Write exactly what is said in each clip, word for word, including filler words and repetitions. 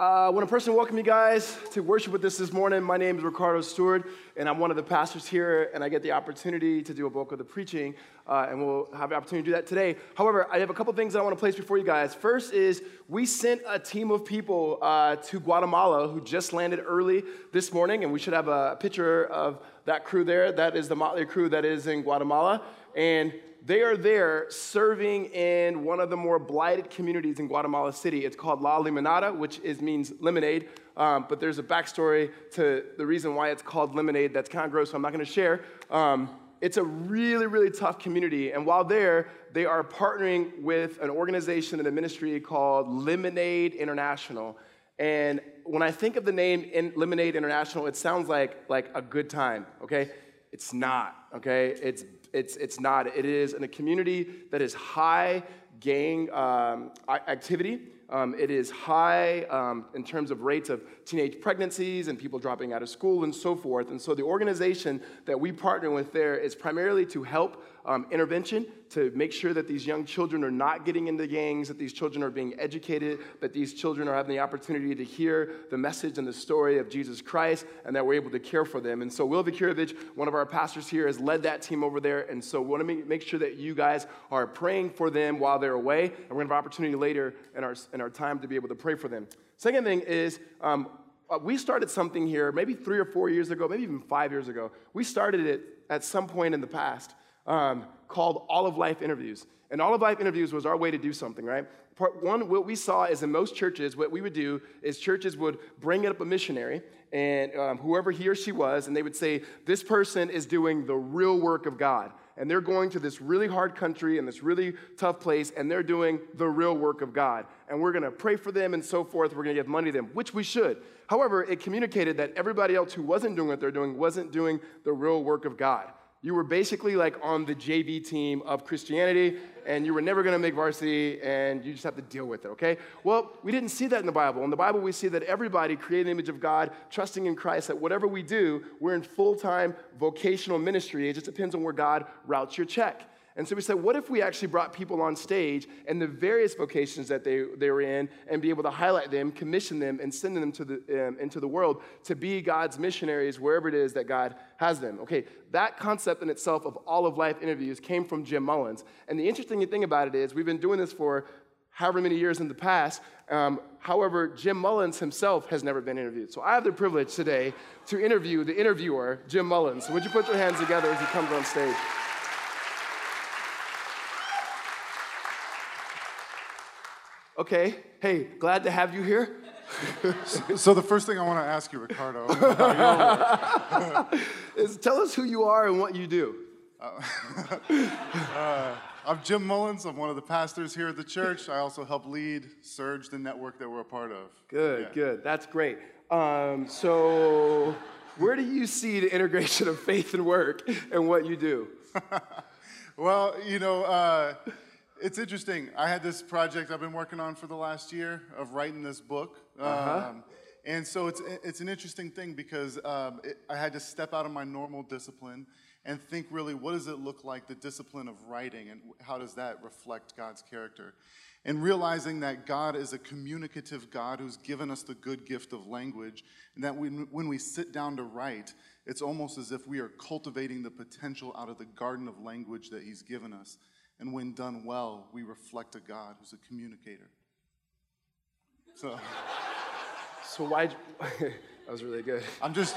Uh, I want to personally welcome you guys to worship with us this morning. My name is Ricardo Stewart, and I'm one of the pastors here, and I get the opportunity to do a bulk of the preaching, uh, and we'll have the opportunity to do that today. However, I have a couple things that I want to place before you guys. First is we sent a team of people uh, to Guatemala who just landed early this morning, and we should have a picture of that crew there. That is the motley crew that is in Guatemala, and they are there serving in one of the more blighted communities in Guatemala City. It's called La Limonada, which is, means lemonade, um, but there's a backstory to the reason why it's called lemonade that's kind of gross, so I'm not going to share. Um, it's a really, really tough community, and while there, they are partnering with an organization and a ministry called Lemonade International. And when I think of the name in Lemonade International, it sounds like, like a good time, okay? It's not, okay? It's It's, it's not. It is in a community that is high gang um, activity. Um, it is high um, in terms of rates of teenage pregnancies and people dropping out of school and so forth. And so the organization that we partner with there is primarily to help um, intervention, to make sure that these young children are not getting into gangs, that these children are being educated, that these children are having the opportunity to hear the message and the story of Jesus Christ, and that we're able to care for them. And so Will Vikirovich, one of our pastors here, has led that team over there. And so we want to make sure that you guys are praying for them while they're away. And we're going to have an opportunity later in our in our time to be able to pray for them. Second thing is, um, we started something here maybe three or four years ago, maybe even five years ago. We started it at some point in the past. Um, called All of Life Interviews. And All of Life Interviews was our way to do something, right? Part one, what we saw is in most churches, what we would do is churches would bring up a missionary, and um, whoever he or she was, and they would say, this person is doing the real work of God. And they're going to this really hard country and this really tough place, and they're doing the real work of God. And we're going to pray for them and so forth. We're going to give money to them, which we should. However, it communicated that everybody else who wasn't doing what they're doing wasn't doing the real work of God. You were basically like on the J V team of Christianity, and you were never going to make varsity, and you just have to deal with it, okay? Well, we didn't see that in the Bible. In the Bible, we see that everybody created an image of God, trusting in Christ, that whatever we do, we're in full-time vocational ministry. It just depends on where God routes your check. And so we said, what if we actually brought people on stage and the various vocations that they, they were in and be able to highlight them, commission them, and send them to the, um, into the world to be God's missionaries wherever it is that God has them. Okay, that concept in itself of All of Life Interviews came from Jim Mullins. And the interesting thing about it is we've been doing this for however many years in the past. Um, however, Jim Mullins himself has never been interviewed. So I have the privilege today to interview the interviewer, Jim Mullins. So would you put your hands together as he comes on stage? Okay, hey, glad to have you here. so, so the first thing I want to ask you, Ricardo, is tell us who you are and what you do. Uh, uh, I'm Jim Mullins. I'm one of the pastors here at the church. I also help lead Surge, the network that we're a part of. Good, yeah. Good. That's great. Um, so where do you see the integration of faith and work and what you do? Well, you know... Uh, It's interesting. I had this project I've been working on for the last year of writing this book. Uh-huh. Um, and so it's it's an interesting thing because um, it, I had to step out of my normal discipline and think really, what does it look like, the discipline of writing, and how does that reflect God's character? And realizing that God is a communicative God who's given us the good gift of language, and that when, when we sit down to write, it's almost as if we are cultivating the potential out of the garden of language that he's given us. And when done well, we reflect a God who's a communicator. So, so why? That was really good. I'm just,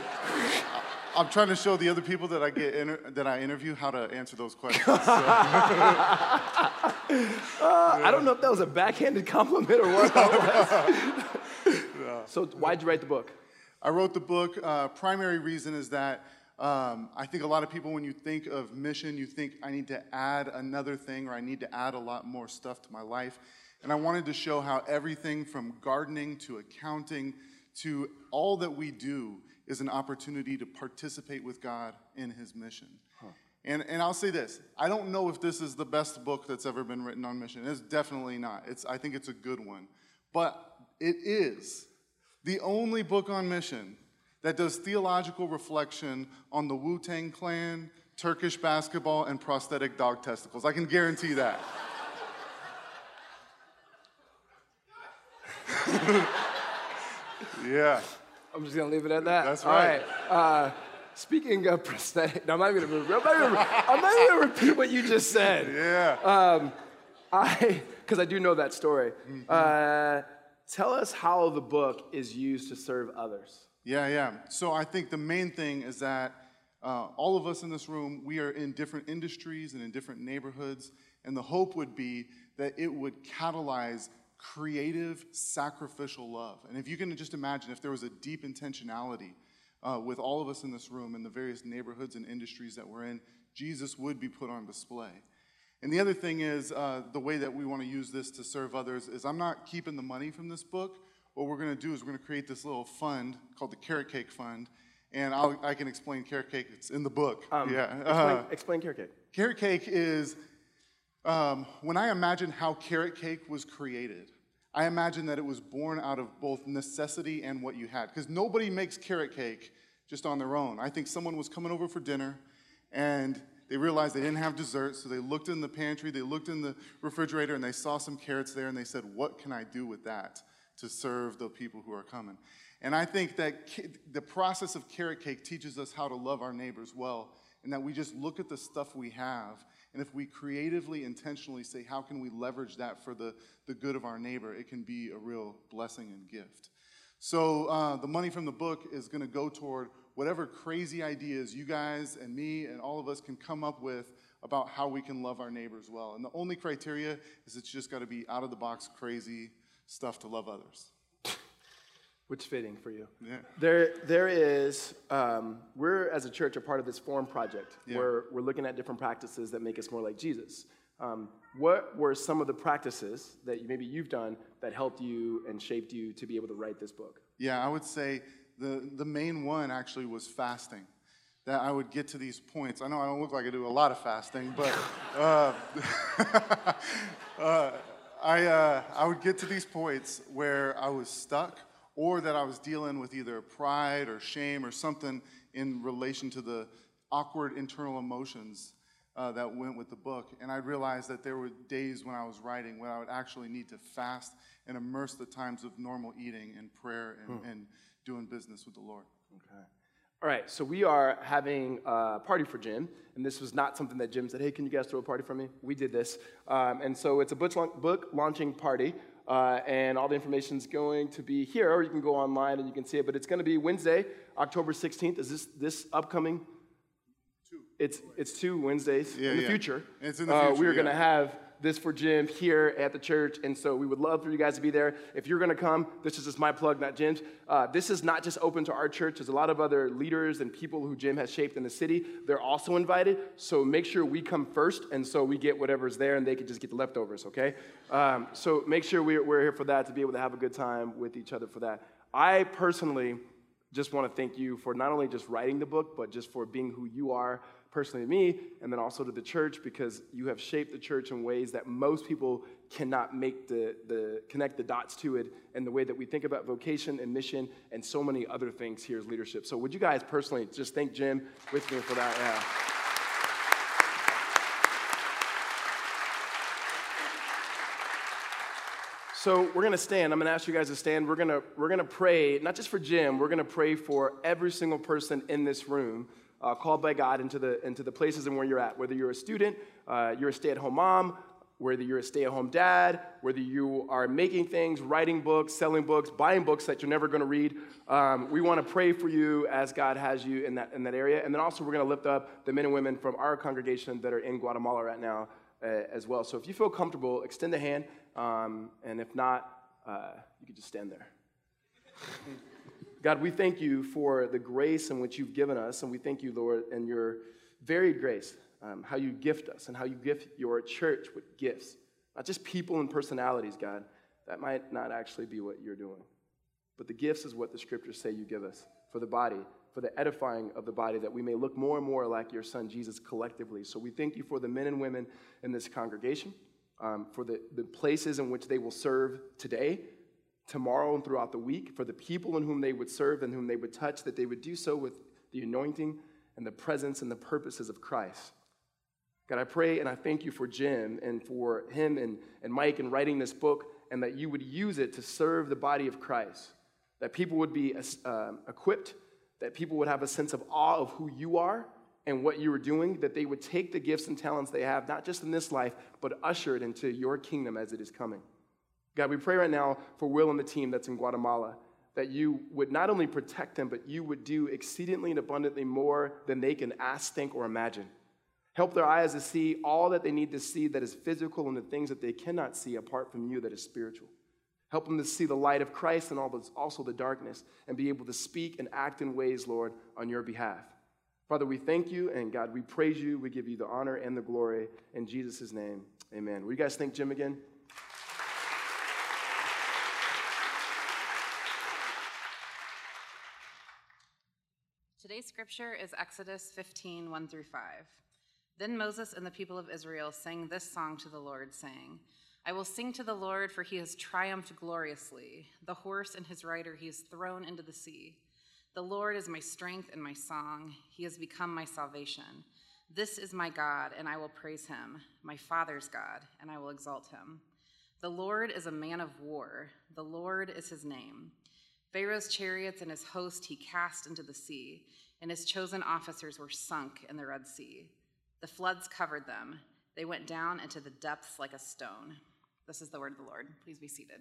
I'm trying to show the other people that I get inter, that I interview how to answer those questions. So. uh, yeah. I don't know if that was a backhanded compliment or what. That was. No. So why'd you write the book? I wrote the book. Uh, primary reason is that. Um, I think a lot of people, when you think of mission, you think I need to add another thing or I need to add a lot more stuff to my life. And I wanted to show how everything from gardening to accounting to all that we do is an opportunity to participate with God in his mission. Huh. And, and I'll say this. I don't know if this is the best book that's ever been written on mission. It's definitely not. It's, I think it's a good one. But it is the only book on mission that does theological reflection on the Wu-Tang Clan, Turkish basketball, and prosthetic dog testicles. I can guarantee that. Yeah. I'm just going to leave it at that. That's right. All right. Uh, speaking of prosthetic, no, I'm not going to re- I'm not going to repeat what you just said. Yeah. Um, I, because I do know that story. Mm-hmm. Uh, tell us how the book is used to serve others. Yeah, yeah. So I think the main thing is that uh, all of us in this room, we are in different industries and in different neighborhoods, and the hope would be that it would catalyze creative, sacrificial love. And if you can just imagine, if there was a deep intentionality uh, with all of us in this room and the various neighborhoods and industries that we're in, Jesus would be put on display. And the other thing is, uh, the way that we want to use this to serve others is I'm not keeping the money from this book. What we're going to do is we're going to create this little fund called the Carrot Cake Fund, and I'll, I can explain Carrot Cake. It's in the book. Um, yeah. Explain, uh, explain Carrot Cake. Carrot Cake is, um, when I imagine how Carrot Cake was created, I imagine that it was born out of both necessity and what you had, because nobody makes Carrot Cake just on their own. I think someone was coming over for dinner, and they realized they didn't have dessert, so they looked in the pantry, they looked in the refrigerator, and they saw some carrots there, and they said, what can I do with that to serve the people who are coming? And I think that the process of Carrot Cake teaches us how to love our neighbors well, and that we just look at the stuff we have, and if we creatively, intentionally say, how can we leverage that for the, the good of our neighbor, it can be a real blessing and gift. So uh, the money from the book is going to go toward whatever crazy ideas you guys and me and all of us can come up with about how we can love our neighbors well. And the only criteria is it's just got to be out-of-the-box crazy stuff to love others. Which fitting for you. Yeah. There, there is, um, we're as a church a part of this Forum Project. Yeah. Where we're looking at different practices that make us more like Jesus. Um, what were some of the practices that maybe you've done that helped you and shaped you to be able to write this book? Yeah, I would say The the main one actually was fasting, that I would get to these points. I know I don't look like I do a lot of fasting, but uh, uh, I uh, I would get to these points where I was stuck or that I was dealing with either pride or shame or something in relation to the awkward internal emotions uh, that went with the book. And I realized that there were days when I was writing when I would actually need to fast and immerse the times of normal eating and prayer and, hmm. and doing business with the Lord. Okay. All right, so we are having a party for Jim, and this was not something that Jim said, hey, can you guys throw a party for me? We did this. Um, and so it's a book, launch, book launching party, uh, and all the information's going to be here, or you can go online and you can see it, but it's going to be Wednesday, October sixteenth. Is this this upcoming? Two. It's, it's two Wednesdays yeah, in the yeah. future. It's in the future, uh, We're yeah. going to have this for Jim here at the church, and so we would love for you guys to be there. If you're going to come, this is just my plug, not Jim's. Uh, this is not just open to our church. There's a lot of other leaders and people who Jim has shaped in the city. They're also invited, so make sure we come first, and so we get whatever's there, and they can just get the leftovers, okay? Um, so make sure we're, we're here for that, to be able to have a good time with each other for that. I personally just want to thank you for not only just writing the book, but just for being who you are, personally to me, and then also to the church, because you have shaped the church in ways that most people cannot make the, the connect the dots to it, and the way that we think about vocation and mission and so many other things here as leadership. So would you guys personally just thank Jim with me for that? Yeah. So we're going to stand. I'm going to ask you guys to stand. We're going to we're going to pray, not just for Jim, we're going to pray for every single person in this room, Uh, called by God into the into the places and where you're at, whether you're a student, uh, you're a stay-at-home mom, whether you're a stay-at-home dad, whether you are making things, writing books, selling books, buying books that you're never going to read. Um, we want to pray for you as God has you in that in that area. And then also we're going to lift up the men and women from our congregation that are in Guatemala right now uh, as well. So if you feel comfortable, extend a hand, um, and if not, uh, you can just stand there. God, we thank you for the grace in which you've given us, and we thank you, Lord, in your varied grace, um, how you gift us and how you gift your church with gifts, not just people and personalities, God. That might not actually be what you're doing, but the gifts is what the scriptures say you give us for the body, for the edifying of the body, that we may look more and more like your son, Jesus, collectively. So we thank you for the men and women in this congregation, um, for the, the places in which they will serve today, tomorrow, and throughout the week, for the people in whom they would serve and whom they would touch, that they would do so with the anointing and the presence and the purposes of Christ. God, I pray and I thank you for Jim and for him and, and Mike and writing this book, and that you would use it to serve the body of Christ, that people would be uh, equipped, that people would have a sense of awe of who you are and what you were doing, that they would take the gifts and talents they have, not just in this life, but usher it into your kingdom as it is coming. God, we pray right now for Will and the team that's in Guatemala, that you would not only protect them, but you would do exceedingly and abundantly more than they can ask, think, or imagine. Help their eyes to see all that they need to see that is physical and the things that they cannot see apart from you that is spiritual. Help them to see the light of Christ and also the darkness and be able to speak and act in ways, Lord, on your behalf. Father, we thank you, and God, we praise you. We give you the honor and the glory. In Jesus' name, amen. Will you guys thank Jim again? Today's scripture is Exodus fifteen, one through five. Then Moses and the people of Israel sang this song to the Lord, saying, I will sing to the Lord, for he has triumphed gloriously. The horse and his rider he has thrown into the sea. The Lord is my strength and my song. He has become my salvation. This is my God, and I will praise him, my Father's God, and I will exalt him. The Lord is a man of war. The Lord is his name. Pharaoh's chariots and his host he cast into the sea, and his chosen officers were sunk in the Red Sea. The floods covered them. They went down into the depths like a stone. This is the word of the Lord. Please be seated.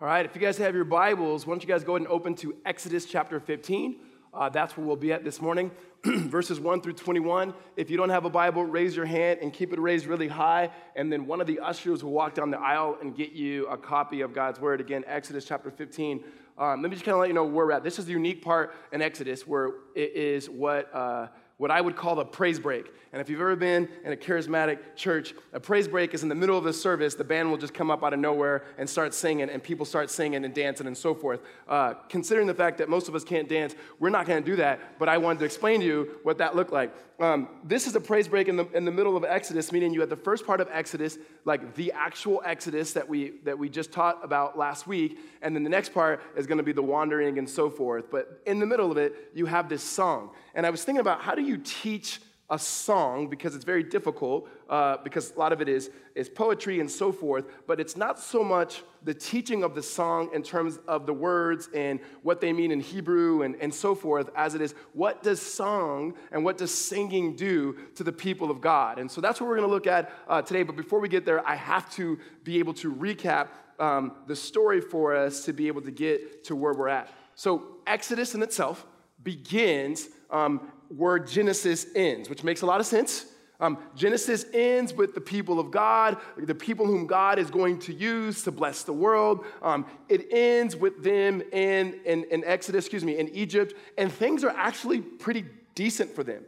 All right, if you guys have your Bibles, why don't you guys go ahead and open to Exodus chapter fifteen. Uh, that's where we'll be at this morning, verses one through twenty-one. If you don't have a Bible, raise your hand and keep it raised really high, and then one of the ushers will walk down the aisle and get you a copy of God's Word. Again, Exodus chapter fifteen. Um, let me just kind of let you know where we're at. This is the unique part in Exodus where it is what... Uh, what I would call the praise break. And if you've ever been in a charismatic church, a praise break is in the middle of the service. The band will just come up out of nowhere and start singing, and people start singing and dancing and so forth. Uh, considering the fact that most of us can't dance, we're not going to do that, but I wanted to explain to you what that looked like. Um, this is a praise break in the in the middle of Exodus, meaning you had the first part of Exodus, like the actual Exodus that we that we just taught about last week, and then the next part is going to be the wandering and so forth. But in the middle of it, you have this song. And I was thinking about, how do you teach a song? Because it's very difficult, uh, because a lot of it is, is poetry and so forth, but it's not so much the teaching of the song in terms of the words and what they mean in Hebrew and, and so forth, as it is, what does song and what does singing do to the people of God? And so that's what we're going to look at uh, today, but before we get there, I have to be able to recap um, the story for us to be able to get to where we're at. So Exodus in itself begins um, where Genesis ends, which makes a lot of sense. Um, Genesis ends with the people of God, the people whom God is going to use to bless the world. Um, it ends with them in, in, in Exodus, excuse me, in Egypt, and things are actually pretty decent for them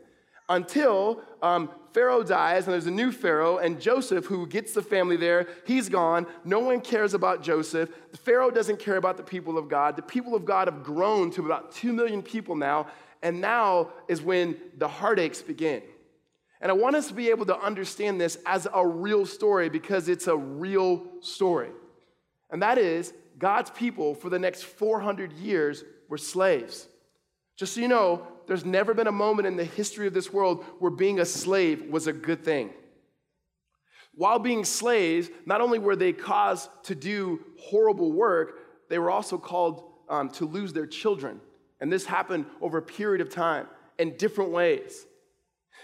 until um, Pharaoh dies, and there's a new Pharaoh, and Joseph, who gets the family there, he's gone. No one cares about Joseph. The Pharaoh doesn't care about the people of God. The people of God have grown to about two million people now, and now is when the heartaches begin. And I want us to be able to understand this as a real story, because it's a real story. And that is, God's people for the next four hundred years were slaves. Just so you know, there's never been a moment in the history of this world where being a slave was a good thing. While being slaves, not only were they caused to do horrible work, they were also called um, to lose their children. And this happened over a period of time in different ways.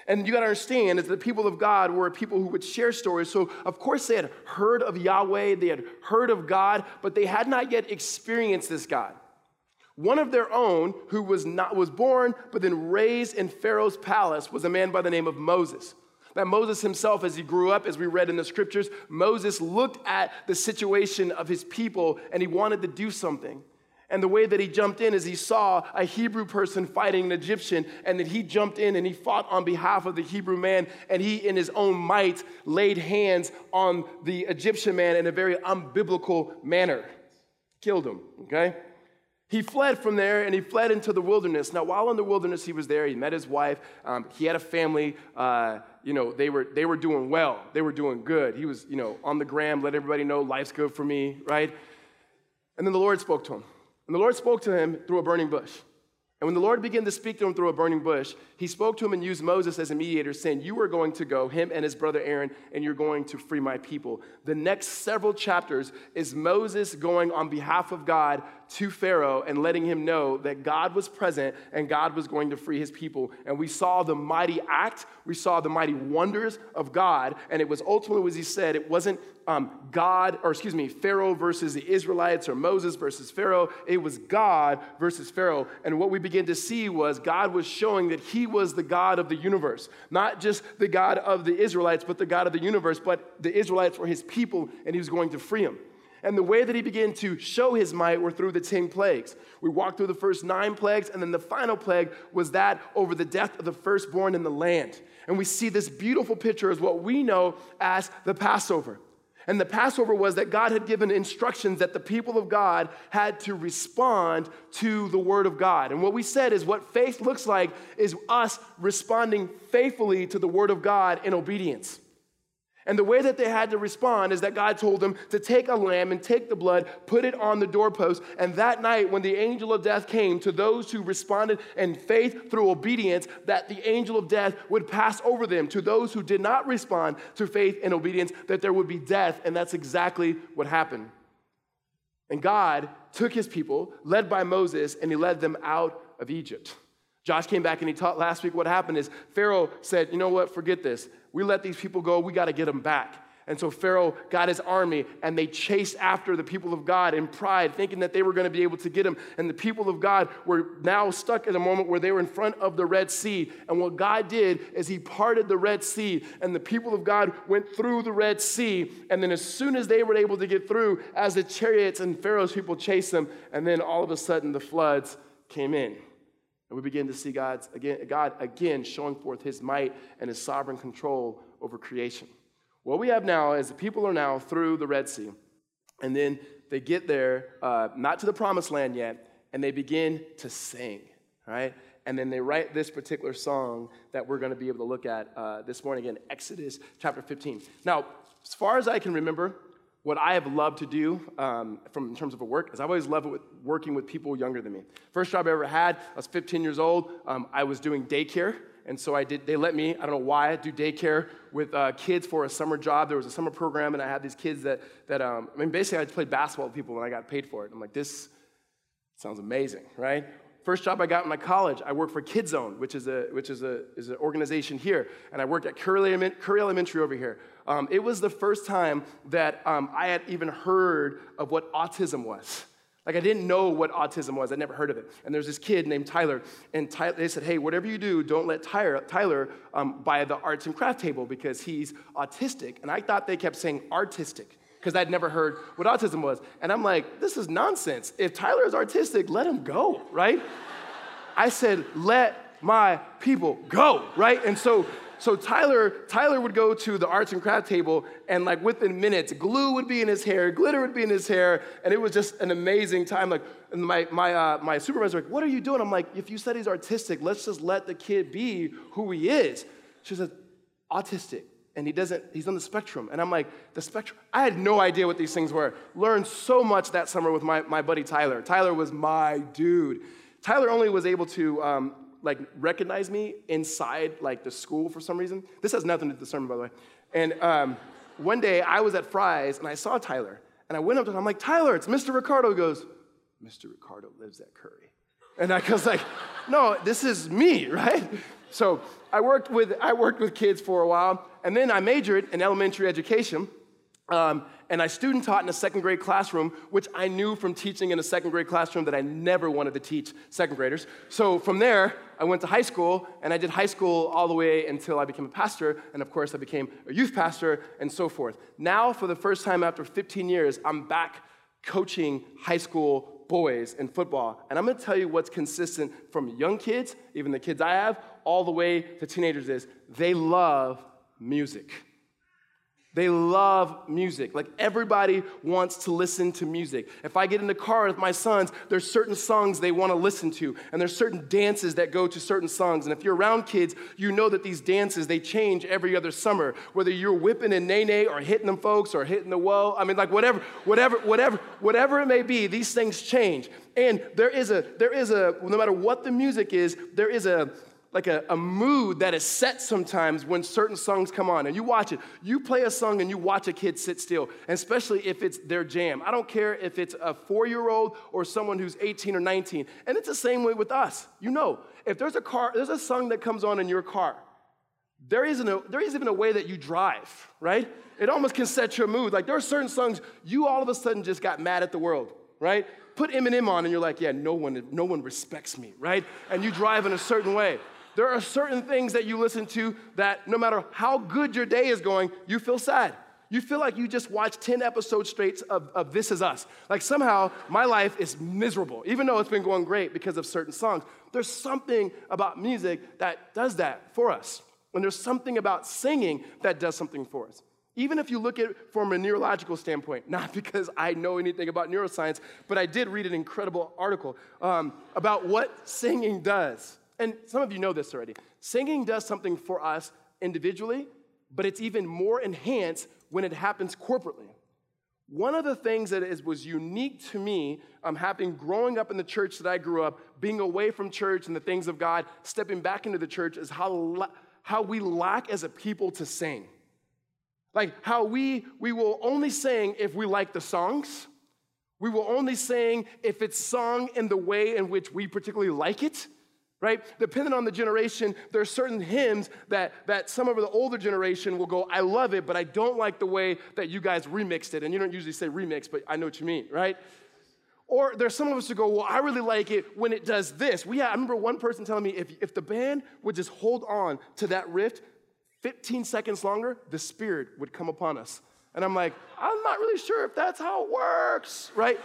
And you got to understand, is the people of God were people who would share stories. So, of course, they had heard of Yahweh, they had heard of God, but they had not yet experienced this God. One of their own, who was not was born, but then raised in Pharaoh's palace, was a man by the name of Moses. Now, Moses himself, as he grew up, as we read in the scriptures, Moses looked at the situation of his people, and he wanted to do something. And the way that he jumped in is he saw a Hebrew person fighting an Egyptian, and then he jumped in and he fought on behalf of the Hebrew man, and he, in his own might, laid hands on the Egyptian man in a very unbiblical manner. Killed him, okay? He fled from there, and he fled into the wilderness. Now, while in the wilderness, he was there. He met his wife. Um, he had a family. Uh, you know, they were they were doing well. They were doing good. He was, you know, on the gram, let everybody know life's good for me, right? And then the Lord spoke to him. And the Lord spoke to him through a burning bush. And when the Lord began to speak to him through a burning bush, he spoke to him and used Moses as a mediator, saying, you are going to go, him and his brother Aaron, and you're going to free my people. The next several chapters is Moses going on behalf of God to Pharaoh and letting him know that God was present and God was going to free his people. And we saw the mighty act. We saw the mighty wonders of God. And it was ultimately, as he said, it wasn't um, God, or excuse me, Pharaoh versus the Israelites or Moses versus Pharaoh. It was God versus Pharaoh. And what we begin to see was God was showing that he was the God of the universe, not just the God of the Israelites, but the God of the universe. But the Israelites were his people, and he was going to free them. And the way that he began to show his might were through the ten plagues. We walked through the first nine plagues, and then the final plague was that over the death of the firstborn in the land. And we see this beautiful picture as what we know as the Passover. And the Passover was that God had given instructions that the people of God had to respond to the word of God. And what we said is what faith looks like is us responding faithfully to the word of God in obedience. And the way that they had to respond is that God told them to take a lamb and take the blood, put it on the doorpost, and that night when the angel of death came to those who responded in faith through obedience, that the angel of death would pass over them. To those who did not respond to faith and obedience, that there would be death, and that's exactly what happened. And God took his people, led by Moses, and he led them out of Egypt. Josh came back and he taught last week what happened is Pharaoh said, you know what, forget this. We let these people go. We got to get them back. And so Pharaoh got his army, and they chased after the people of God in pride, thinking that they were going to be able to get them. And the people of God were now stuck at a moment where they were in front of the Red Sea. And what God did is he parted the Red Sea, and the people of God went through the Red Sea. And then as soon as they were able to get through, as the chariots and Pharaoh's people chased them, and then all of a sudden the floods came in. And we begin to see God's, again, God again showing forth his might and his sovereign control over creation. What we have now is the people are now through the Red Sea, and then they get there, uh, not to the promised land yet, and they begin to sing, right? And then they write this particular song that we're going to be able to look at uh, this morning in Exodus chapter fifteen. Now, as far as I can remember, what I have loved to do um, from in terms of a work is I've always loved with working with people younger than me. First job I ever had, I was fifteen years old. Um, I was doing daycare, and so I did. They let me, I don't know why, do daycare with uh, kids for a summer job. There was a summer program, and I had these kids that, that um, I mean, basically I just played basketball with people, and I got paid for it. I'm like, this sounds amazing, right? First job I got in my college, I worked for KidZone, which is a which is a is an organization here, and I worked at Curry Elementary over here. Um, it was the first time that um, I had even heard of what autism was. Like, I didn't know what autism was. I'd never heard of it. And there's this kid named Tyler, and Ty- they said, hey, whatever you do, don't let Tyler, Tyler um, buy the arts and craft table because he's autistic. And I thought they kept saying artistic, because I'd never heard what autism was. And I'm like, this is nonsense. If Tyler is artistic, let him go, right? I said, let my people go, right? And so so Tyler Tyler would go to the arts and craft table, and like within minutes, glue would be in his hair, glitter would be in his hair, and it was just an amazing time. Like, and my my uh, my supervisor was like, what are you doing? I'm like, if you said he's artistic, let's just let the kid be who he is. She said, autistic. And he doesn't, he's on the spectrum. And I'm like, the spectrum? I had no idea what these things were. Learned so much that summer with my, my buddy Tyler. Tyler was my dude. Tyler only was able to um, like recognize me inside like the school for some reason. This has nothing to do with the sermon, by the way. And um, one day I was at Fry's and I saw Tyler. And I went up to him, I'm like, Tyler, it's Mister Ricardo. He goes, Mister Ricardo lives at Curry. And I was like, no, this is me, right? So I worked with I worked with kids for a while, and then I majored in elementary education, um, and I student taught in a second grade classroom, which I knew from teaching in a second grade classroom that I never wanted to teach second graders. So from there, I went to high school, and I did high school all the way until I became a pastor, and of course I became a youth pastor, and so forth. Now, for the first time after fifteen years, I'm back coaching high school boys in football, and I'm going to tell you what's consistent from young kids, even the kids I have, all the way to teenagers is they love music. They love music. Like, everybody wants to listen to music. If I get in the car with my sons, there's certain songs they want to listen to, and there's certain dances that go to certain songs. And if you're around kids, you know that these dances, they change every other summer, whether you're whipping and nay-nay or hitting them folks or hitting the whoa. I mean, like, whatever, whatever, whatever, whatever it may be, these things change. And there is a, there is a, no matter what the music is, there is a, like a, a mood that is set sometimes when certain songs come on, and you watch it. You play a song and you watch a kid sit still, and especially if it's their jam. I don't care if it's a four-year-old or someone who's eighteen or nineteen, and it's the same way with us. You know, if there's a car, there's a song that comes on in your car, there isn't a, there isn't even a way that you drive, right? It almost can set your mood. Like, there are certain songs, you all of a sudden just got mad at the world, right? Put Eminem on, and you're like, yeah, no one, no one respects me, right? And you drive in a certain way. There are certain things that you listen to that no matter how good your day is going, you feel sad. You feel like you just watched ten episodes straight of, of This Is Us. Like, somehow my life is miserable, even though it's been going great because of certain songs. There's something about music that does that for us. And there's something about singing that does something for us. Even if you look at it from a neurological standpoint, not because I know anything about neuroscience, but I did read an incredible article um, about what singing does. And some of you know this already. Singing does something for us individually, but it's even more enhanced when it happens corporately. One of the things that is, was unique to me, um, having growing up in the church that I grew up, being away from church and the things of God, stepping back into the church, is how, how we lack as a people to sing. Like, how we, we will only sing if we like the songs. We will only sing if it's sung in the way in which we particularly like it. Right? Depending on the generation, there are certain hymns that, that some of the older generation will go, I love it, but I don't like the way that you guys remixed it. And you don't usually say remix, but I know what you mean, right? Or there's some of us who go, well, I really like it when it does this. We, I remember one person telling me, if, if the band would just hold on to that riff fifteen seconds longer, the Spirit would come upon us. And I'm like, I'm not really sure if that's how it works, right?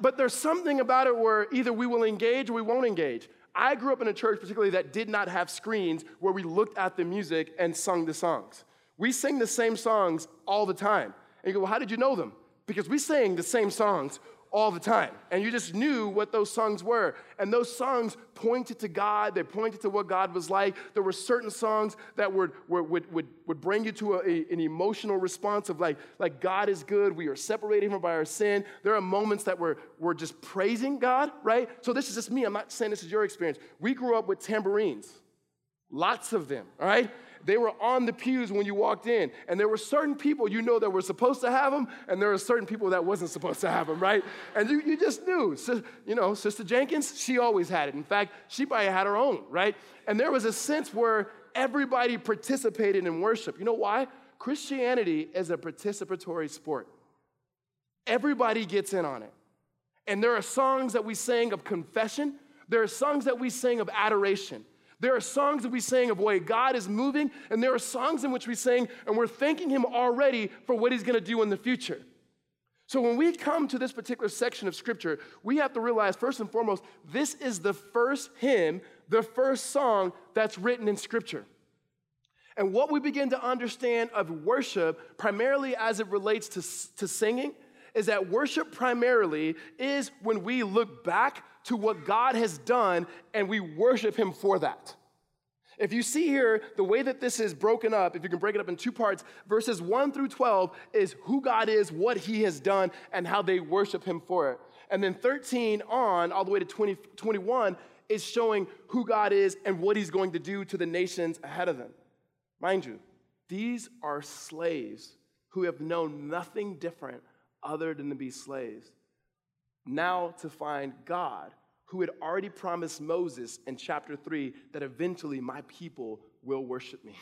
But there's something about it where either we will engage or we won't engage. I grew up in a church particularly that did not have screens where we looked at the music and sung the songs. We sing the same songs all the time. And you go, well, how did you know them? Because we sang the same songs all the time. And you just knew what those songs were. And those songs pointed to God. They pointed to what God was like. There were certain songs that would, would, would, would bring you to a, a, an emotional response of like, like, God is good. We are separated from by our sin. There are moments that we're, we're just praising God, right? So this is just me. I'm not saying this is your experience. We grew up with tambourines, lots of them, all right? They were on the pews when you walked in, and there were certain people you know that were supposed to have them, and there were certain people that wasn't supposed to have them, right? And you, you just knew. So, you know, Sister Jenkins, she always had it. In fact, she probably had her own, right? And there was a sense where everybody participated in worship. You know why? Christianity is a participatory sport. Everybody gets in on it. And there are songs that we sang of confession. There are songs that we sang of adoration. There are songs that we sing of way God is moving, and there are songs in which we sing, and we're thanking him already for what he's going to do in the future. So when we come to this particular section of Scripture, we have to realize, first and foremost, this is the first hymn, the first song that's written in Scripture. And what we begin to understand of worship, primarily as it relates to, to singing, is that worship primarily is when we look back to what God has done, and we worship him for that. If you see here, the way that this is broken up, if you can break it up in two parts, verses one through twelve is who God is, what he has done, and how they worship him for it. And then thirteen on, all the way to twenty, twenty-one, is showing who God is and what he's going to do to the nations ahead of them. Mind you, these are slaves who have known nothing different other than to be slaves. Now to find God, who had already promised Moses in chapter three that eventually my people will worship me.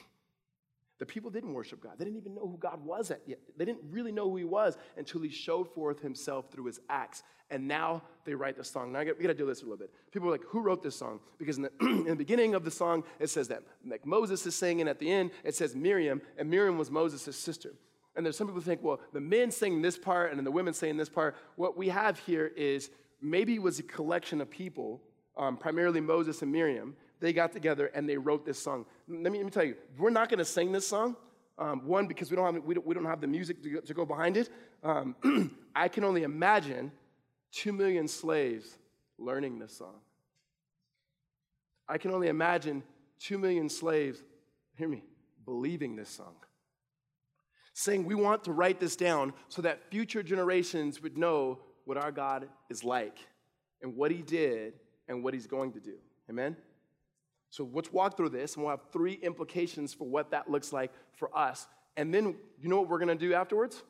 The people didn't worship God. They didn't even know who God was at yet. They didn't really know who he was until he showed forth himself through his acts. And now they write the song. Now we got to deal with this a little bit. People are like, who wrote this song? Because in the, in the beginning of the song, it says that like Moses is singing. At the end, it says Miriam, and Miriam was Moses' sister. And there's some people who think, well, the men sing this part and then the women sing this part. What we have here is maybe it was a collection of people, um, primarily Moses and Miriam. They got together and they wrote this song. Let me, let me tell you, we're not going to sing this song, Um, one, because we don't have, we don't, we don't have the music to go, to go behind it. Um, I can only imagine two million slaves learning this song. I can only imagine two million slaves, hear me, believing this song. Saying we want to write this down so that future generations would know what our God is like and what he did and what he's going to do. Amen? So let's walk through this, and we'll have three implications for what that looks like for us. And then, you know what we're going to do afterwards?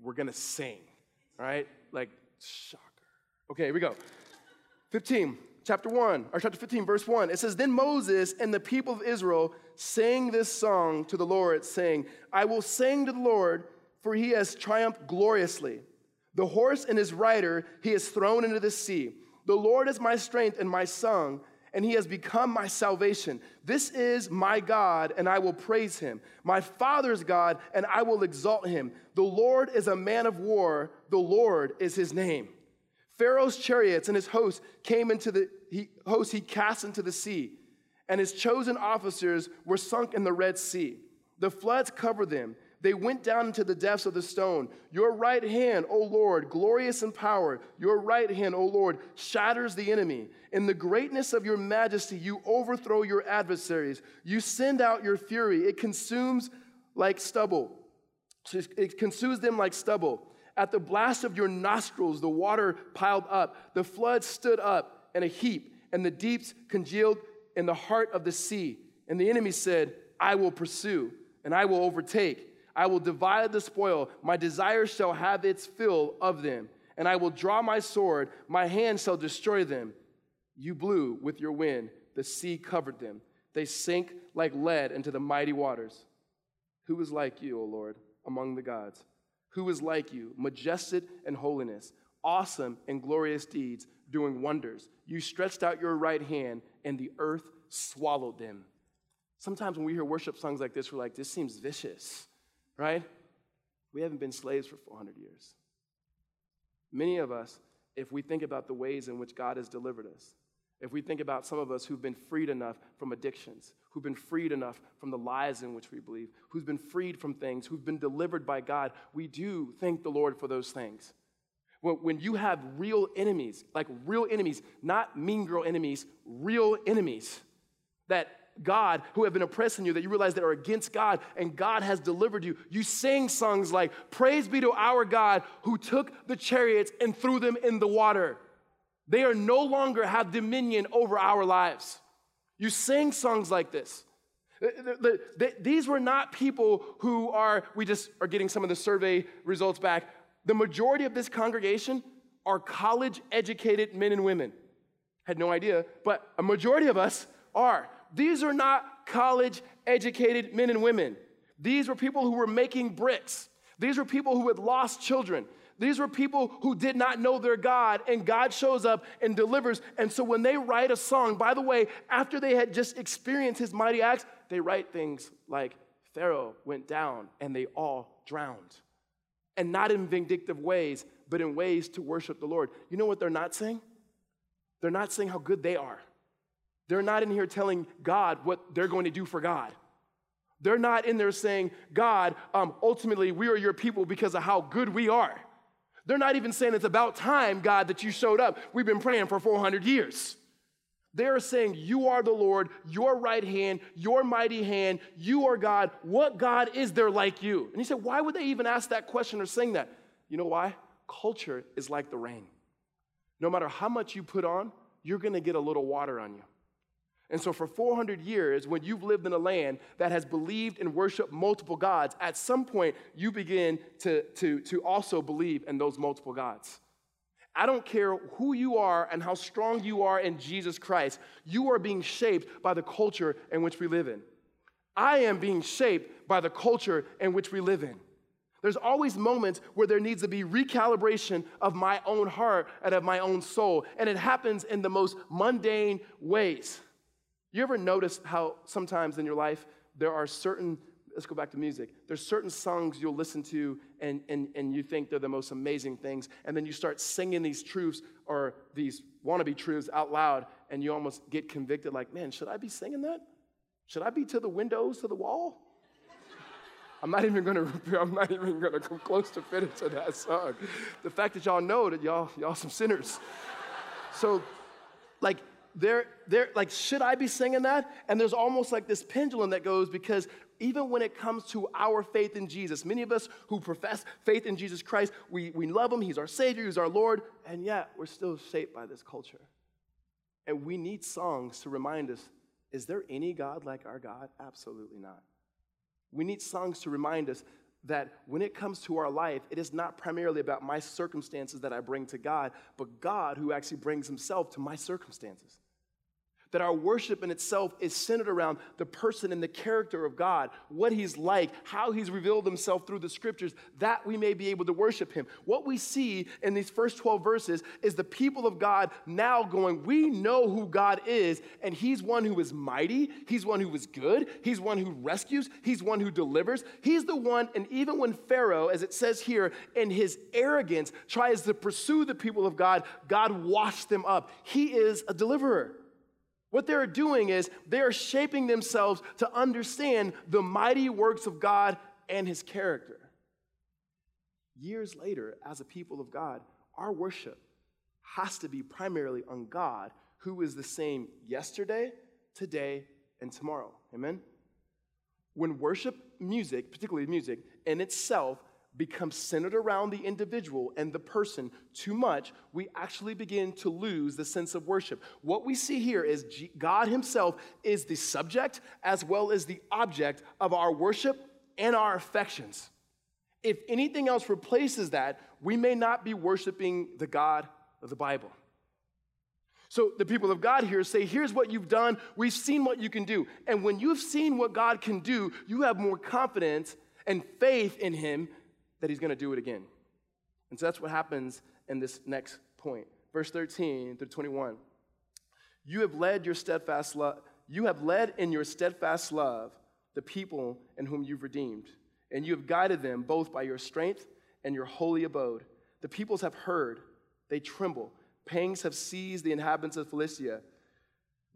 We're going to sing, all right? Like, shocker. Okay, here we go. fifteen, chapter one, or chapter fifteen, verse one. It says, "Then Moses and the people of Israel sang this song to the Lord, saying, I will sing to the Lord, for he has triumphed gloriously. The horse and his rider he has thrown into the sea. The Lord is my strength and my song, and he has become my salvation. This is my God, and I will praise him. My father's God, and I will exalt him. The Lord is a man of war. The Lord is his name. Pharaoh's chariots and his host came into the he, host he cast into the sea, and his chosen officers were sunk in the Red Sea. The floods covered them. They went down into the depths of the stone. Your right hand, O Lord, glorious in power, your right hand, O Lord, shatters the enemy. In the greatness of your majesty, you overthrow your adversaries. You send out your fury. It consumes like stubble. It consumes them like stubble. At the blast of your nostrils, the water piled up. The flood stood up in a heap, and the deeps congealed in the heart of the sea. And the enemy said, I will pursue, and I will overtake. I will divide the spoil. My desire shall have its fill of them. And I will draw my sword. My hand shall destroy them. You blew with your wind. The sea covered them. They sank like lead into the mighty waters. Who is like you, O Lord, among the gods? Who is like you, majestic in holiness, awesome in glorious deeds, doing wonders? You stretched out your right hand, and the earth swallowed them." Sometimes when we hear worship songs like this, we're like, this seems vicious. Right? We haven't been slaves for four hundred years. Many of us, if we think about the ways in which God has delivered us, if we think about some of us who've been freed enough from addictions, who've been freed enough from the lies in which we believe, who've been freed from things, who've been delivered by God, we do thank the Lord for those things. When you have real enemies, like real enemies, not mean girl enemies, real enemies that God, who have been oppressing you, that you realize that are against God, and God has delivered you. You sing songs like, "Praise be to our God who took the chariots and threw them in the water." They are no longer have dominion over our lives. You sing songs like this. These were not people who are, we just are getting some of the survey results back. The majority of this congregation are college-educated men and women. Had no idea, but a majority of us are. These are not college-educated men and women. These were people who were making bricks. These were people who had lost children. These were people who did not know their God, and God shows up and delivers. And so when they write a song, by the way, after they had just experienced his mighty acts, they write things like, "Pharaoh went down, and they all drowned." And not in vindictive ways, but in ways to worship the Lord. You know what they're not saying? They're not saying how good they are. They're not in here telling God what they're going to do for God. They're not in there saying, "God, um, ultimately, we are your people because of how good we are." They're not even saying, "It's about time, God, that you showed up. We've been praying for four hundred years. They're saying, "You are the Lord, your right hand, your mighty hand. You are God. What God is there like you?" And you say, why would they even ask that question or sing that? You know why? Culture is like the rain. No matter how much you put on, you're going to get a little water on you. And so for four hundred years, when you've lived in a land that has believed and worshiped multiple gods, at some point you begin to, to, to also believe in those multiple gods. I don't care who you are and how strong you are in Jesus Christ, you are being shaped by the culture in which we live in. I am being shaped by the culture in which we live in. There's always moments where there needs to be recalibration of my own heart and of my own soul, and it happens in the most mundane ways. You ever notice how sometimes in your life there are certain, let's go back to music, there's certain songs you'll listen to and, and, and you think they're the most amazing things, and then you start singing these truths or these wannabe truths out loud, and you almost get convicted like, man, should I be singing that? Should I be to the windows, to the wall? I'm not even going to, I'm not even going to come close to fitting to that song. The fact that y'all know that y'all, y'all some sinners. So, like, they're, they're, like, should I be singing that? And there's almost like this pendulum that goes, because even when it comes to our faith in Jesus, many of us who profess faith in Jesus Christ, we, we love him, he's our Savior, he's our Lord, and yet we're still shaped by this culture. And we need songs to remind us, is there any God like our God? Absolutely not. We need songs to remind us that when it comes to our life, it is not primarily about my circumstances that I bring to God, but God who actually brings himself to my circumstances. That our worship in itself is centered around the person and the character of God, what he's like, how he's revealed himself through the scriptures, that we may be able to worship him. What we see in these first twelve verses is the people of God now going, we know who God is, and he's one who is mighty, he's one who is good, he's one who rescues, he's one who delivers, he's the one, and even when Pharaoh, as it says here, in his arrogance tries to pursue the people of God, God washed them up. He is a deliverer. What they're doing is they're shaping themselves to understand the mighty works of God and his character. Years later, as a people of God, our worship has to be primarily on God, who is the same yesterday, today, and tomorrow. Amen? When worship music, particularly music, in itself becomes centered around the individual and the person too much, we actually begin to lose the sense of worship. What we see here is G- God himself is the subject as well as the object of our worship and our affections. If anything else replaces that, we may not be worshiping the God of the Bible. So the people of God here say, here's what you've done. We've seen what you can do. And when you've seen what God can do, you have more confidence and faith in him that he's going to do it again. And so that's what happens in this next point. Verse thirteen through twenty-one. You have led your steadfast love, you have led in your steadfast love the people in whom you've redeemed, and you have guided them both by your strength and your holy abode. The peoples have heard, they tremble. Pangs have seized the inhabitants of Philistia.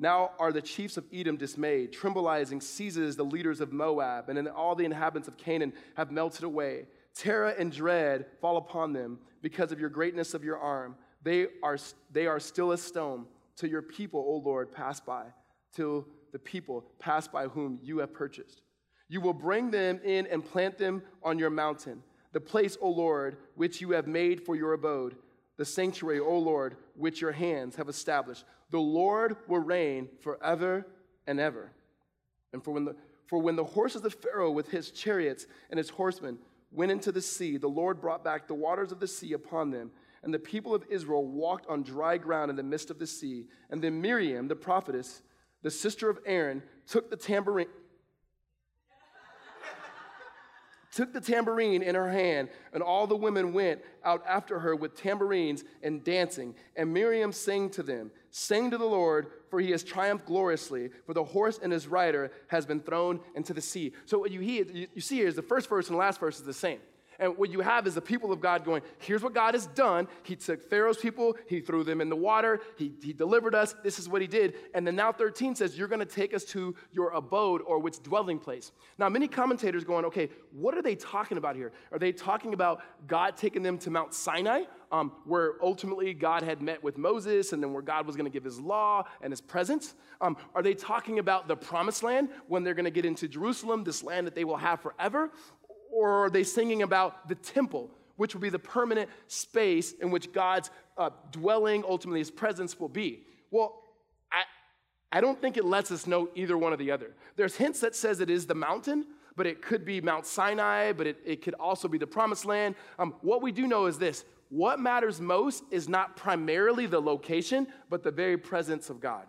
Now are the chiefs of Edom dismayed. Trembolizing seizes the leaders of Moab, and then all the inhabitants of Canaan have melted away. Terror and dread fall upon them because of your greatness of your arm. They are they are still as stone till your people, O Lord, pass by, till the people pass by whom you have purchased. You will bring them in and plant them on your mountain, the place, O Lord, which you have made for your abode, the sanctuary, O Lord, which your hands have established. The Lord will reign forever and ever. And for when the, for when the horses of Pharaoh with his chariots and his horsemen went into the sea, the Lord brought back the waters of the sea upon them, and the people of Israel walked on dry ground in the midst of the sea. And then Miriam, the prophetess, the sister of Aaron, took the tambourine, took the tambourine in her hand, and all the women went out after her with tambourines and dancing. And Miriam sang to them, "Sing to the Lord, for he has triumphed gloriously, for the horse and his rider has been thrown into the sea." So what you hear, you see here is the first verse and the last verse is the same. And what you have is the people of God going, here's what God has done. He took Pharaoh's people. He threw them in the water. He, he delivered us. This is what he did. And then now thirteen says, you're going to take us to your abode or which dwelling place. Now, many commentators going, okay, what are they talking about here? Are they talking about God taking them to Mount Sinai, um, where ultimately God had met with Moses and then where God was going to give his law and his presence? Um, are they talking about the promised land when they're going to get into Jerusalem, this land that they will have forever? Or are they singing about the temple, which will be the permanent space in which God's uh, dwelling, ultimately his presence, will be? Well, I, I don't think it lets us know either one or the other. There's hints that says it is the mountain, but it could be Mount Sinai, but it, it could also be the promised land. Um, what we do know is this. What matters most is not primarily the location, but the very presence of God.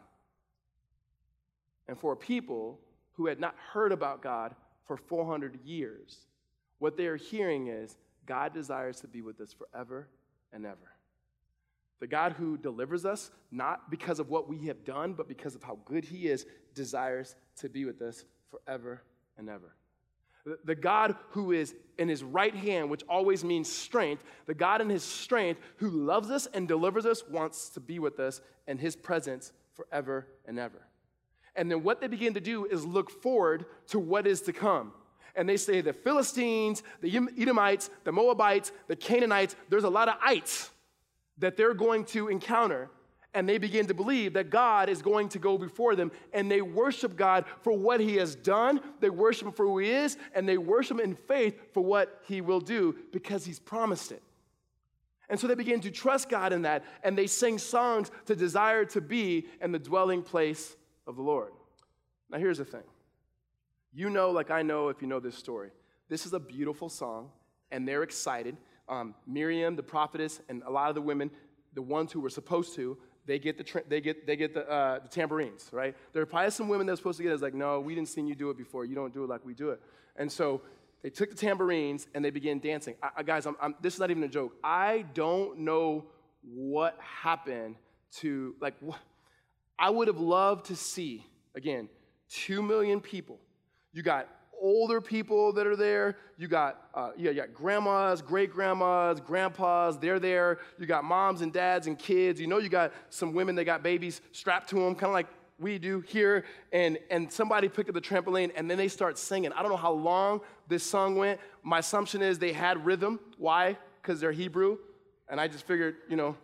And for a people who had not heard about God for four hundred years, what they are hearing is God desires to be with us forever and ever. The God who delivers us, not because of what we have done, but because of how good he is, desires to be with us forever and ever. The God who is in his right hand, which always means strength, the God in his strength who loves us and delivers us, wants to be with us in his presence forever and ever. And then what they begin to do is look forward to what is to come. and they say the Philistines, the Edomites, the Moabites, the Canaanites, there's a lot of ites that they're going to encounter, and they begin to believe that God is going to go before them, and they worship God for what he has done, they worship him for who he is, and they worship him in faith for what he will do because he's promised it. And so they begin to trust God in that, and they sing songs to desire to be in the dwelling place of the Lord. Now here's the thing. You know, like I know if you know this story, this is a beautiful song, and they're excited. Um, Miriam, the prophetess, and a lot of the women, the ones who were supposed to, they get the tra- they get they get the, uh, the tambourines, right? There are probably some women that are supposed to get it. It's like, no, we didn't see you do it before. You don't do it like we do it. And so they took the tambourines and they began dancing. I, I, guys, I'm, I'm, this is not even a joke. I don't know what happened to like. What, I would have loved to see again two million people. You got older people that are there. You got, uh, you got grandmas, great-grandmas, grandpas, they're there. You got moms and dads and kids. You know you got some women that got babies strapped to them, kind of like we do here, and, and somebody picked up the trampoline, and then they start singing. I don't know how long this song went. My assumption is they had rhythm. Why? Because they're Hebrew, and I just figured, you know,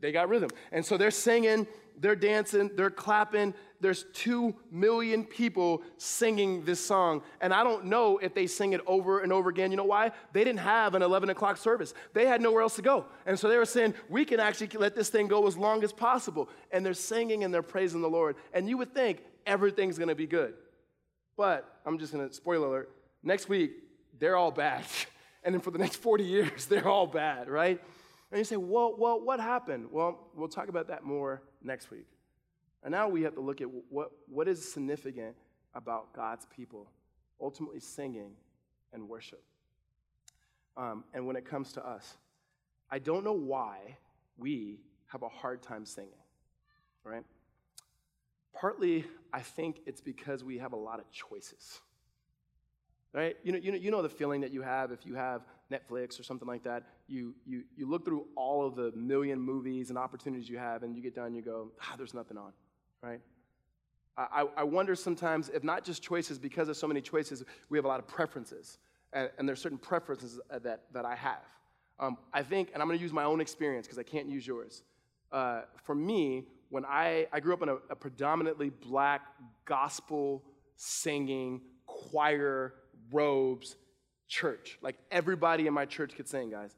they got rhythm. And so they're singing, they're dancing, they're clapping. There's two million people singing this song. And I don't know if they sing it over and over again. You know why? They didn't have an eleven o'clock service. They had nowhere else to go. And so they were saying, we can actually let this thing go as long as possible. And they're singing and they're praising the Lord. And you would think everything's going to be good. But I'm just going to, spoiler alert, next week, they're all bad. And then for the next forty years, they're all bad, right? And you say, well, well, what happened? Well, we'll talk about that more next week. And now we have to look at what, what is significant about God's people ultimately singing and worship. Um, and when it comes to us, I don't know why we have a hard time singing, right? Partly, I think it's because we have a lot of choices, right? You know, you know, you know the feeling that you have if you have Netflix or something like that. You you you look through all of the million movies and opportunities you have, and you get done, you go, ah, there's nothing on, right? I, I wonder sometimes if not just choices, because there's so many choices, we have a lot of preferences, and, and there's certain preferences that, that I have. Um, I think, and I'm going to use my own experience because I can't use yours. Uh, for me, when I, I grew up in a, a predominantly black gospel singing choir robes church. Like everybody in my church could sing, guys.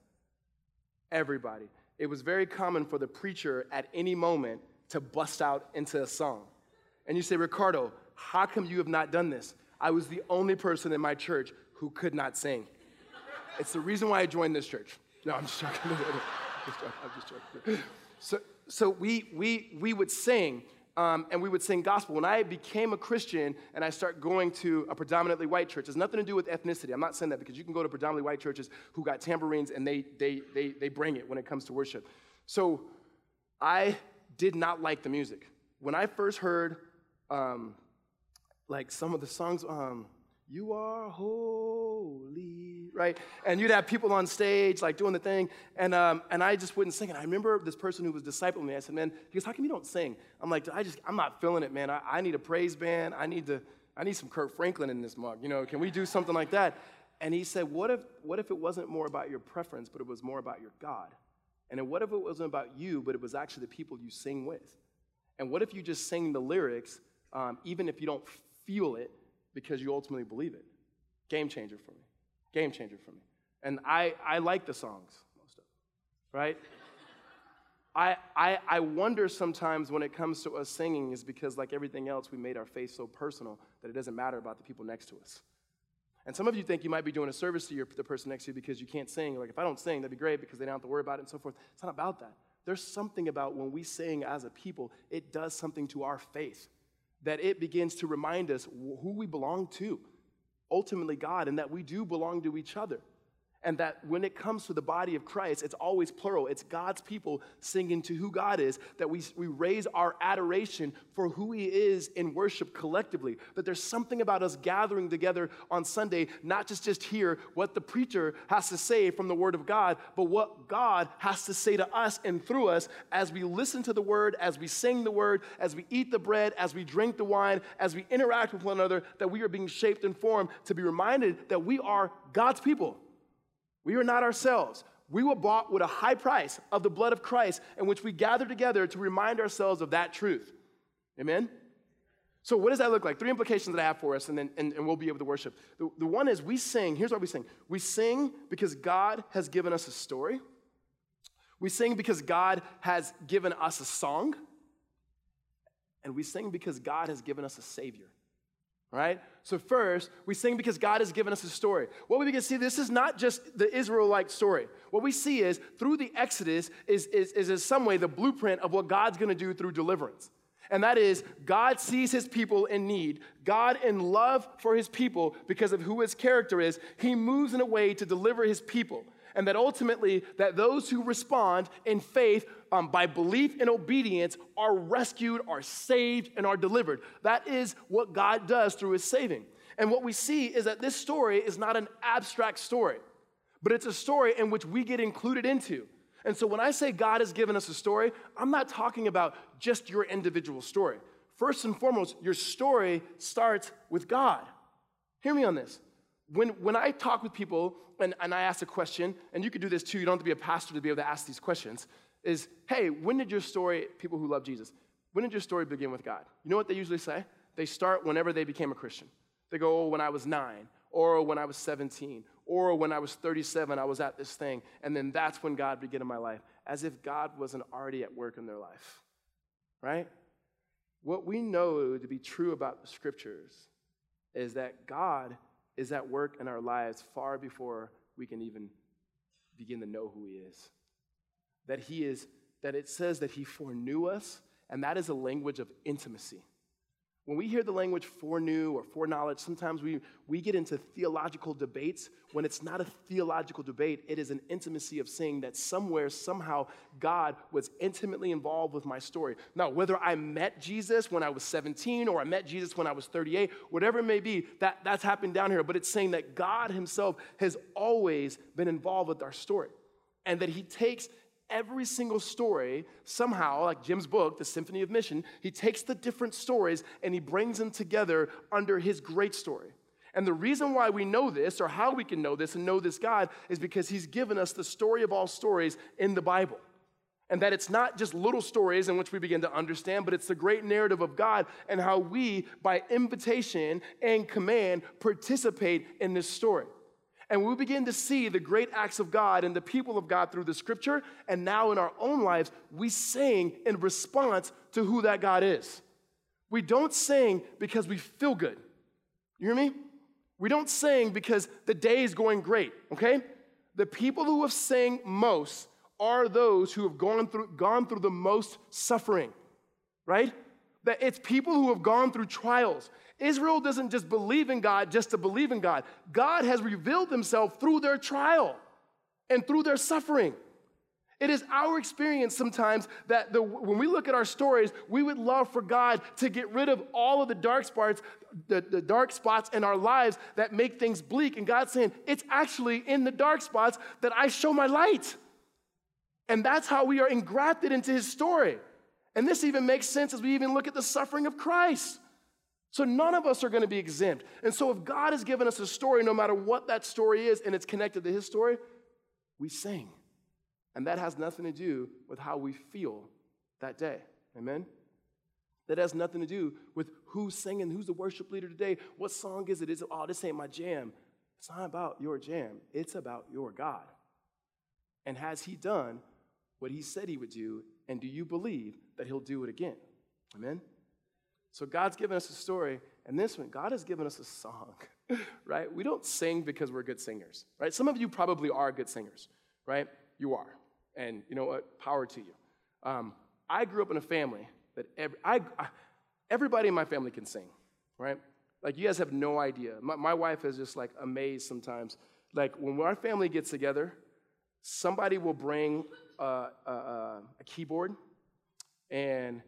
Everybody. It was very common for the preacher at any moment to bust out into a song. And you say, Ricardo, how come you have not done this? I was the only person in my church who could not sing. It's the reason why I joined this church. No, I'm just joking. I'm just joking. I'm just joking. So, so we, we, we would sing. Um, and we would sing gospel. When I became a Christian and I start going to a predominantly white church, it has nothing to do with ethnicity. I'm not saying that because you can go to predominantly white churches who got tambourines and they they they they bring it when it comes to worship. So I did not like the music. When I first heard um, like some of the songs, um, You Are Holy, right? And you'd have people on stage like doing the thing, and um, and I just wouldn't sing. And I remember this person who was discipling me. I said, man, he goes, how come you don't sing? I'm like, I just, I'm not feeling it, man. I, I need a praise band. I need to, I need some Kirk Franklin in this mug. You know, can we do something like that? And he said, what if, what if it wasn't more about your preference, but it was more about your God? And then what if it wasn't about you, but it was actually the people you sing with? And what if you just sing the lyrics, um, even if you don't feel it, because you ultimately believe it? Game changer for me. Game changer for me. And I, I like the songs, most of them, right? I, I I wonder sometimes when it comes to us singing is because, like everything else, we made our faith so personal that it doesn't matter about the people next to us. And some of you think you might be doing a service to your, the person next to you because you can't sing. Like, if I don't sing, that'd be great because they don't have to worry about it and so forth. It's not about that. There's something about when we sing as a people, it does something to our faith, that it begins to remind us who we belong to, ultimately God, and that we do belong to each other. And that when it comes to the body of Christ, it's always plural. It's God's people singing to who God is, that we, we raise our adoration for who he is in worship collectively. But there's something about us gathering together on Sunday, not just, just hear what the preacher has to say from the word of God, but what God has to say to us and through us as we listen to the word, as we sing the word, as we eat the bread, as we drink the wine, as we interact with one another, that we are being shaped and formed to be reminded that we are God's people. We are not ourselves. We were bought with a high price of the blood of Christ, in which we gather together to remind ourselves of that truth. Amen? So what does that look like? Three implications that I have for us, and then and, and we'll be able to worship. The, the one is we sing. Here's what we sing. We sing because God has given us a story. We sing because God has given us a song. And we sing because God has given us a Savior. Right? So first, we sing because God has given us a story. What we can see, this is not just the Israelite story. What we see is, through the Exodus, is, is, is in some way the blueprint of what God's going to do through deliverance. And that is, God sees his people in need. God, in love for his people, because of who his character is, he moves in a way to deliver his people. And that ultimately, that those who respond in faith, um, by belief and obedience, are rescued, are saved, and are delivered. That is what God does through his saving. And what we see is that this story is not an abstract story, but it's a story in which we get included into. And so when I say God has given us a story, I'm not talking about just your individual story. First and foremost, your story starts with God. Hear me on this. When, when I talk with people and, and I ask a question, and you could do this too, you don't have to be a pastor to be able to ask these questions, is, hey, when did your story, people who love Jesus, when did your story begin with God? You know what they usually say? They start whenever they became a Christian. They go, oh, when I was nine, or when I was seventeen, or when I was thirty-seven, I was at this thing, and then that's when God began in my life, as if God wasn't already at work in their life, right? What we know to be true about the scriptures is that God is at work in our lives far before we can even begin to know who he is. That he is, that it says that he foreknew us, and that is a language of intimacy. When we hear the language foreknew or foreknowledge, sometimes we, we get into theological debates. When it's not a theological debate, it is an intimacy of saying that somewhere, somehow, God was intimately involved with my story. Now, whether I met Jesus when I was seventeen or I met Jesus when I was thirty-eight, whatever it may be, that, that's happened down here. But it's saying that God himself has always been involved with our story, and that he takes every single story, somehow, like Jim's book, The Symphony of Mission, he takes the different stories and he brings them together under his great story. And the reason why we know this, or how we can know this and know this God, is because he's given us the story of all stories in the Bible. And that it's not just little stories in which we begin to understand, but it's the great narrative of God and how we, by invitation and command, participate in this story. And we begin to see the great acts of God and the people of God through the scripture, and now in our own lives, we sing in response to who that God is. We don't sing because we feel good. You hear me? We don't sing because the day is going great, okay? The people who have sang most are those who have gone through, gone through the most suffering, right? That it's people who have gone through trials. Israel doesn't just believe in God just to believe in God. God has revealed himself through their trial and through their suffering. It is our experience sometimes that the, when we look at our stories, we would love for God to get rid of all of the dark spots, the, the dark spots in our lives that make things bleak. And God's saying, it's actually in the dark spots that I show my light. And that's how we are engrafted into his story. And this even makes sense as we even look at the suffering of Christ. So none of us are going to be exempt. And so if God has given us a story, no matter what that story is, and it's connected to his story, we sing. And that has nothing to do with how we feel that day. Amen? That has nothing to do with who's singing, who's the worship leader today, what song is it? Is it, oh, this ain't my jam. It's not about your jam. It's about your God. And has he done what he said he would do, and do you believe that he'll do it again? Amen? So God's given us a story, and this one, God has given us a song, right? We don't sing because we're good singers, right? Some of you probably are good singers, right? You are, and you know what? Power to you. Um, I grew up in a family that every, I, I, everybody in my family can sing, right? Like, you guys have no idea. My, my wife is just, like, amazed sometimes Like when our family gets together, somebody will bring a, a, a keyboard, and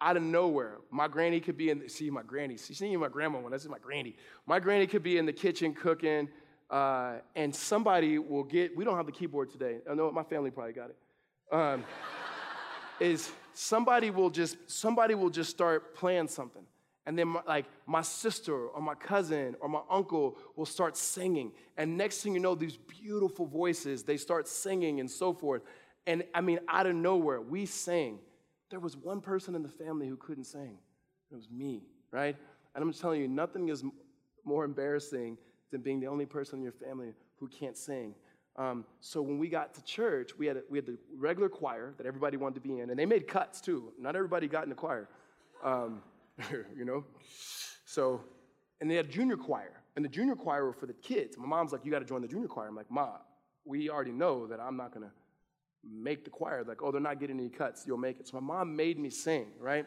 out of nowhere, my granny could be in the, see my granny, see my grandma when I see my granny. My granny could be in the kitchen cooking, uh, and somebody will get, we don't have the keyboard today. I know my family probably got it. Um, is somebody will just, somebody will just start playing something. And then my, like my sister or my cousin or my uncle will start singing. And next thing you know, these beautiful voices, they start singing and so forth. And I mean, out of nowhere, we sang. There was one person in the family who couldn't sing. It was me, right? And I'm telling you, nothing is more embarrassing than being the only person in your family who can't sing. Um, so when we got to church, we had, a, we had the regular choir that everybody wanted to be in. And they made cuts, too. Not everybody got in the choir. Um You know? So, and they had a junior choir. And the junior choir were for the kids. My mom's like, you got to join the junior choir. I'm like, Ma, we already know that I'm not going to make the choir. Like, oh, they're not getting any cuts. You'll make it. So my mom made me sing, right?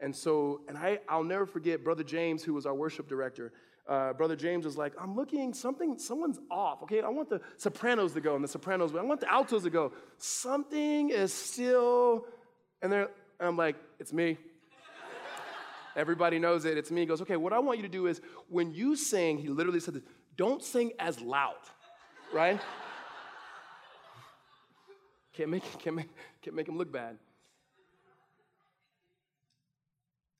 And so, and I, I'll never forget Brother James, who was our worship director. Uh, Brother James was like, I'm looking, something, someone's off, okay? I want the sopranos to go, and the sopranos, I want the altos to go. Something is still, and, and I'm like, it's me. Everybody knows it. It's me. He goes, okay, what I want you to do is when you sing, he literally said this, don't sing as loud, right? Can't make, can't make, can't make him look bad.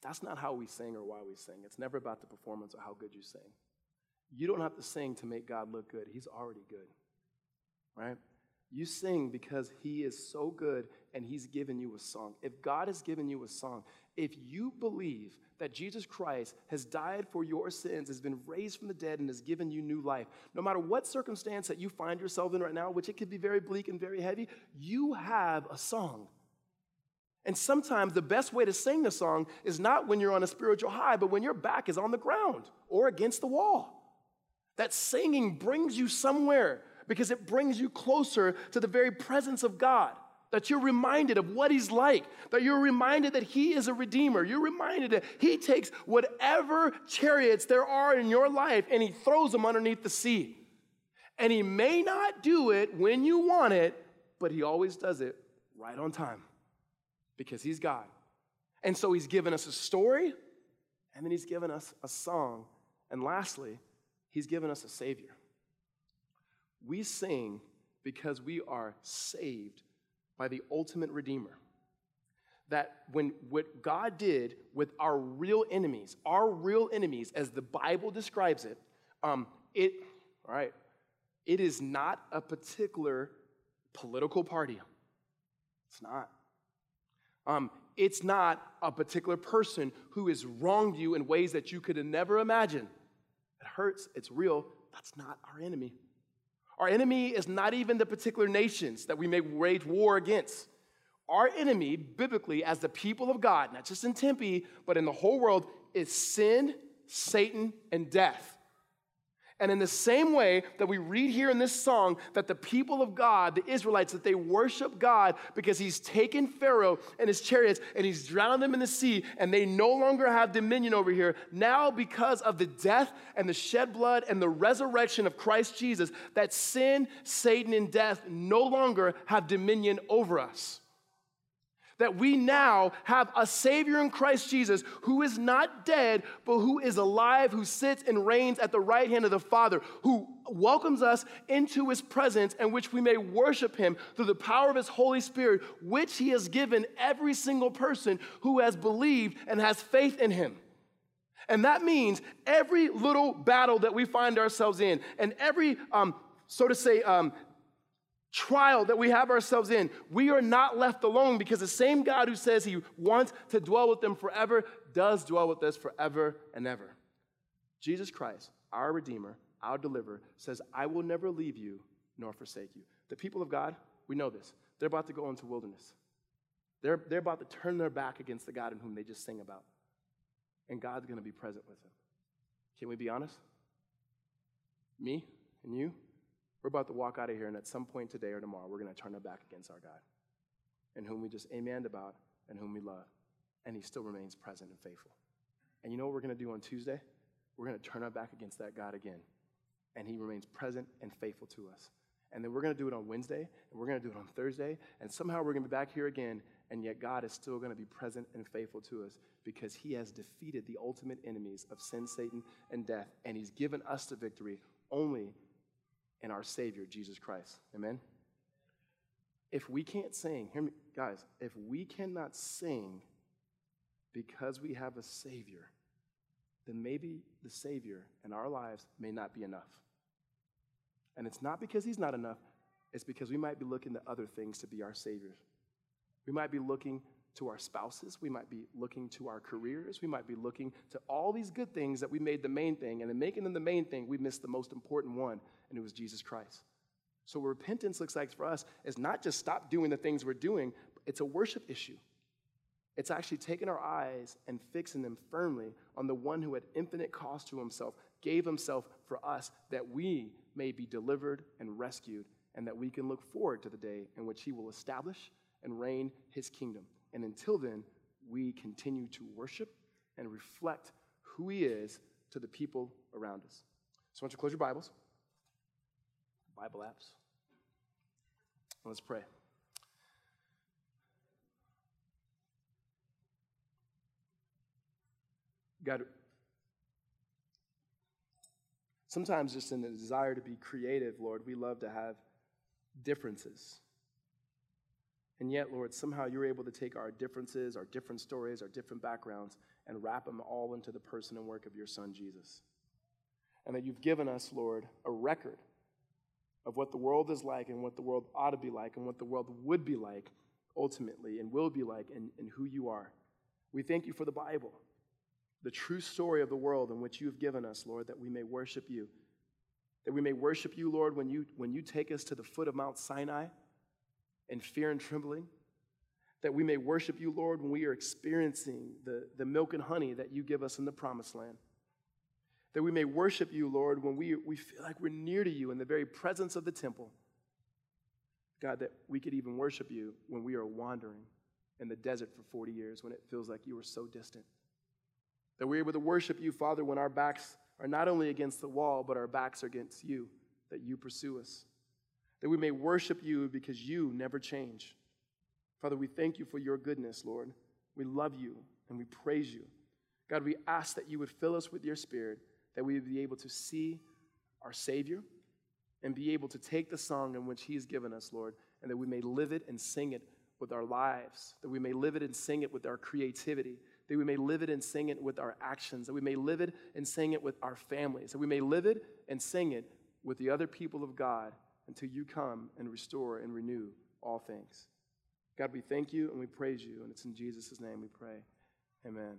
That's not how we sing or why we sing. It's never about the performance or how good you sing. You don't have to sing to make God look good. He's already good, right? You sing because he is so good and he's given you a song. If God has given you a song, if you believe that Jesus Christ has died for your sins, has been raised from the dead, and has given you new life, no matter what circumstance that you find yourself in right now, which it could be very bleak and very heavy, you have a song. And sometimes the best way to sing the song is not when you're on a spiritual high, but when your back is on the ground or against the wall. That singing brings you somewhere because it brings you closer to the very presence of God. That you're reminded of what he's like, that you're reminded that he is a redeemer. You're reminded that he takes whatever chariots there are in your life and he throws them underneath the sea. And he may not do it when you want it, but he always does it right on time because he's God. And so he's given us a story, and then he's given us a song. And lastly, he's given us a savior. We sing because we are saved by the ultimate redeemer. That when what God did with our real enemies, our real enemies, as the Bible describes it, um, it, all right, it is not a particular political party. It's not. Um, it's not a particular person who has wronged you in ways that you could never imagine. It hurts. It's real. That's not our enemy. Our enemy is not even the particular nations that we may wage war against. Our enemy, biblically, as the people of God, not just in Tempe, but in the whole world, is sin, Satan, and death. And in the same way that we read here in this song that the people of God, the Israelites, that they worship God because he's taken Pharaoh and his chariots and he's drowned them in the sea and they no longer have dominion over here. Now because of the death and the shed blood and the resurrection of Christ Jesus, that sin, Satan, and death no longer have dominion over us. That we now have a Savior in Christ Jesus who is not dead, but who is alive, who sits and reigns at the right hand of the Father, who welcomes us into his presence in which we may worship him through the power of his Holy Spirit, which he has given every single person who has believed and has faith in him. And that means every little battle that we find ourselves in and every, um, so to say, um, trial that we have ourselves in, we are not left alone because the same God who says he wants to dwell with them forever does dwell with us forever and ever. Jesus Christ, our Redeemer, our Deliverer, says, I will never leave you nor forsake you. The people of God, we know this. They're about to go into wilderness. They're, they're about to turn their back against the God in whom they just sing about. And God's going to be present with them. Can we be honest? Me and you? We're about to walk out of here, and at some point today or tomorrow, we're going to turn our back against our God, and whom we just amened about and whom we love, and he still remains present and faithful. And you know what we're going to do on Tuesday? We're going to turn our back against that God again, and he remains present and faithful to us. And then we're going to do it on Wednesday, and we're going to do it on Thursday, and somehow we're going to be back here again, and yet God is still going to be present and faithful to us because he has defeated the ultimate enemies of sin, Satan, and death, and he's given us the victory only in our Savior, Jesus Christ. Amen? If we can't sing, hear me, guys, if we cannot sing because we have a Savior, then maybe the Savior in our lives may not be enough. And it's not because he's not enough. It's because we might be looking to other things to be our saviors. We might be looking to our spouses. We might be looking to our careers. We might be looking to all these good things that we made the main thing. And in making them the main thing, we missed the most important one, and it was Jesus Christ. So what repentance looks like for us is not just stop doing the things we're doing. It's a worship issue. It's actually taking our eyes and fixing them firmly on the one who at infinite cost to himself gave himself for us that we may be delivered and rescued and that we can look forward to the day in which he will establish and reign his kingdom. And until then, we continue to worship and reflect who he is to the people around us. So I want you to close your Bibles, Bible apps, and let's pray. God, sometimes just in the desire to be creative, Lord, we love to have differences. And yet, Lord, somehow you're able to take our differences, our different stories, our different backgrounds, and wrap them all into the person and work of your Son, Jesus. And that you've given us, Lord, a record of what the world is like and what the world ought to be like and what the world would be like ultimately and will be like and, and who you are. We thank you for the Bible, the true story of the world in which you have given us, Lord, that we may worship you. That we may worship you, Lord, when you, when you take us to the foot of Mount Sinai in fear and trembling. That we may worship you, Lord, when we are experiencing the, the milk and honey that you give us in the promised land. That we may worship you, Lord, when we, we feel like we're near to you in the very presence of the temple. God, that we could even worship you when we are wandering in the desert for forty years, when it feels like you are so distant. That we're able to worship you, Father, when our backs are not only against the wall, but our backs are against you, that you pursue us. That we may worship you because you never change. Father, we thank you for your goodness, Lord. We love you and we praise you. God, we ask that you would fill us with your Spirit, that we would be able to see our Savior and be able to take the song in which he has given us, Lord, and that we may live it and sing it with our lives, that we may live it and sing it with our creativity, that we may live it and sing it with our actions, that we may live it and sing it with our families, that we may live it and sing it with the other people of God until you come and restore and renew all things. God, we thank you and we praise you, and it's in Jesus' name we pray. Amen.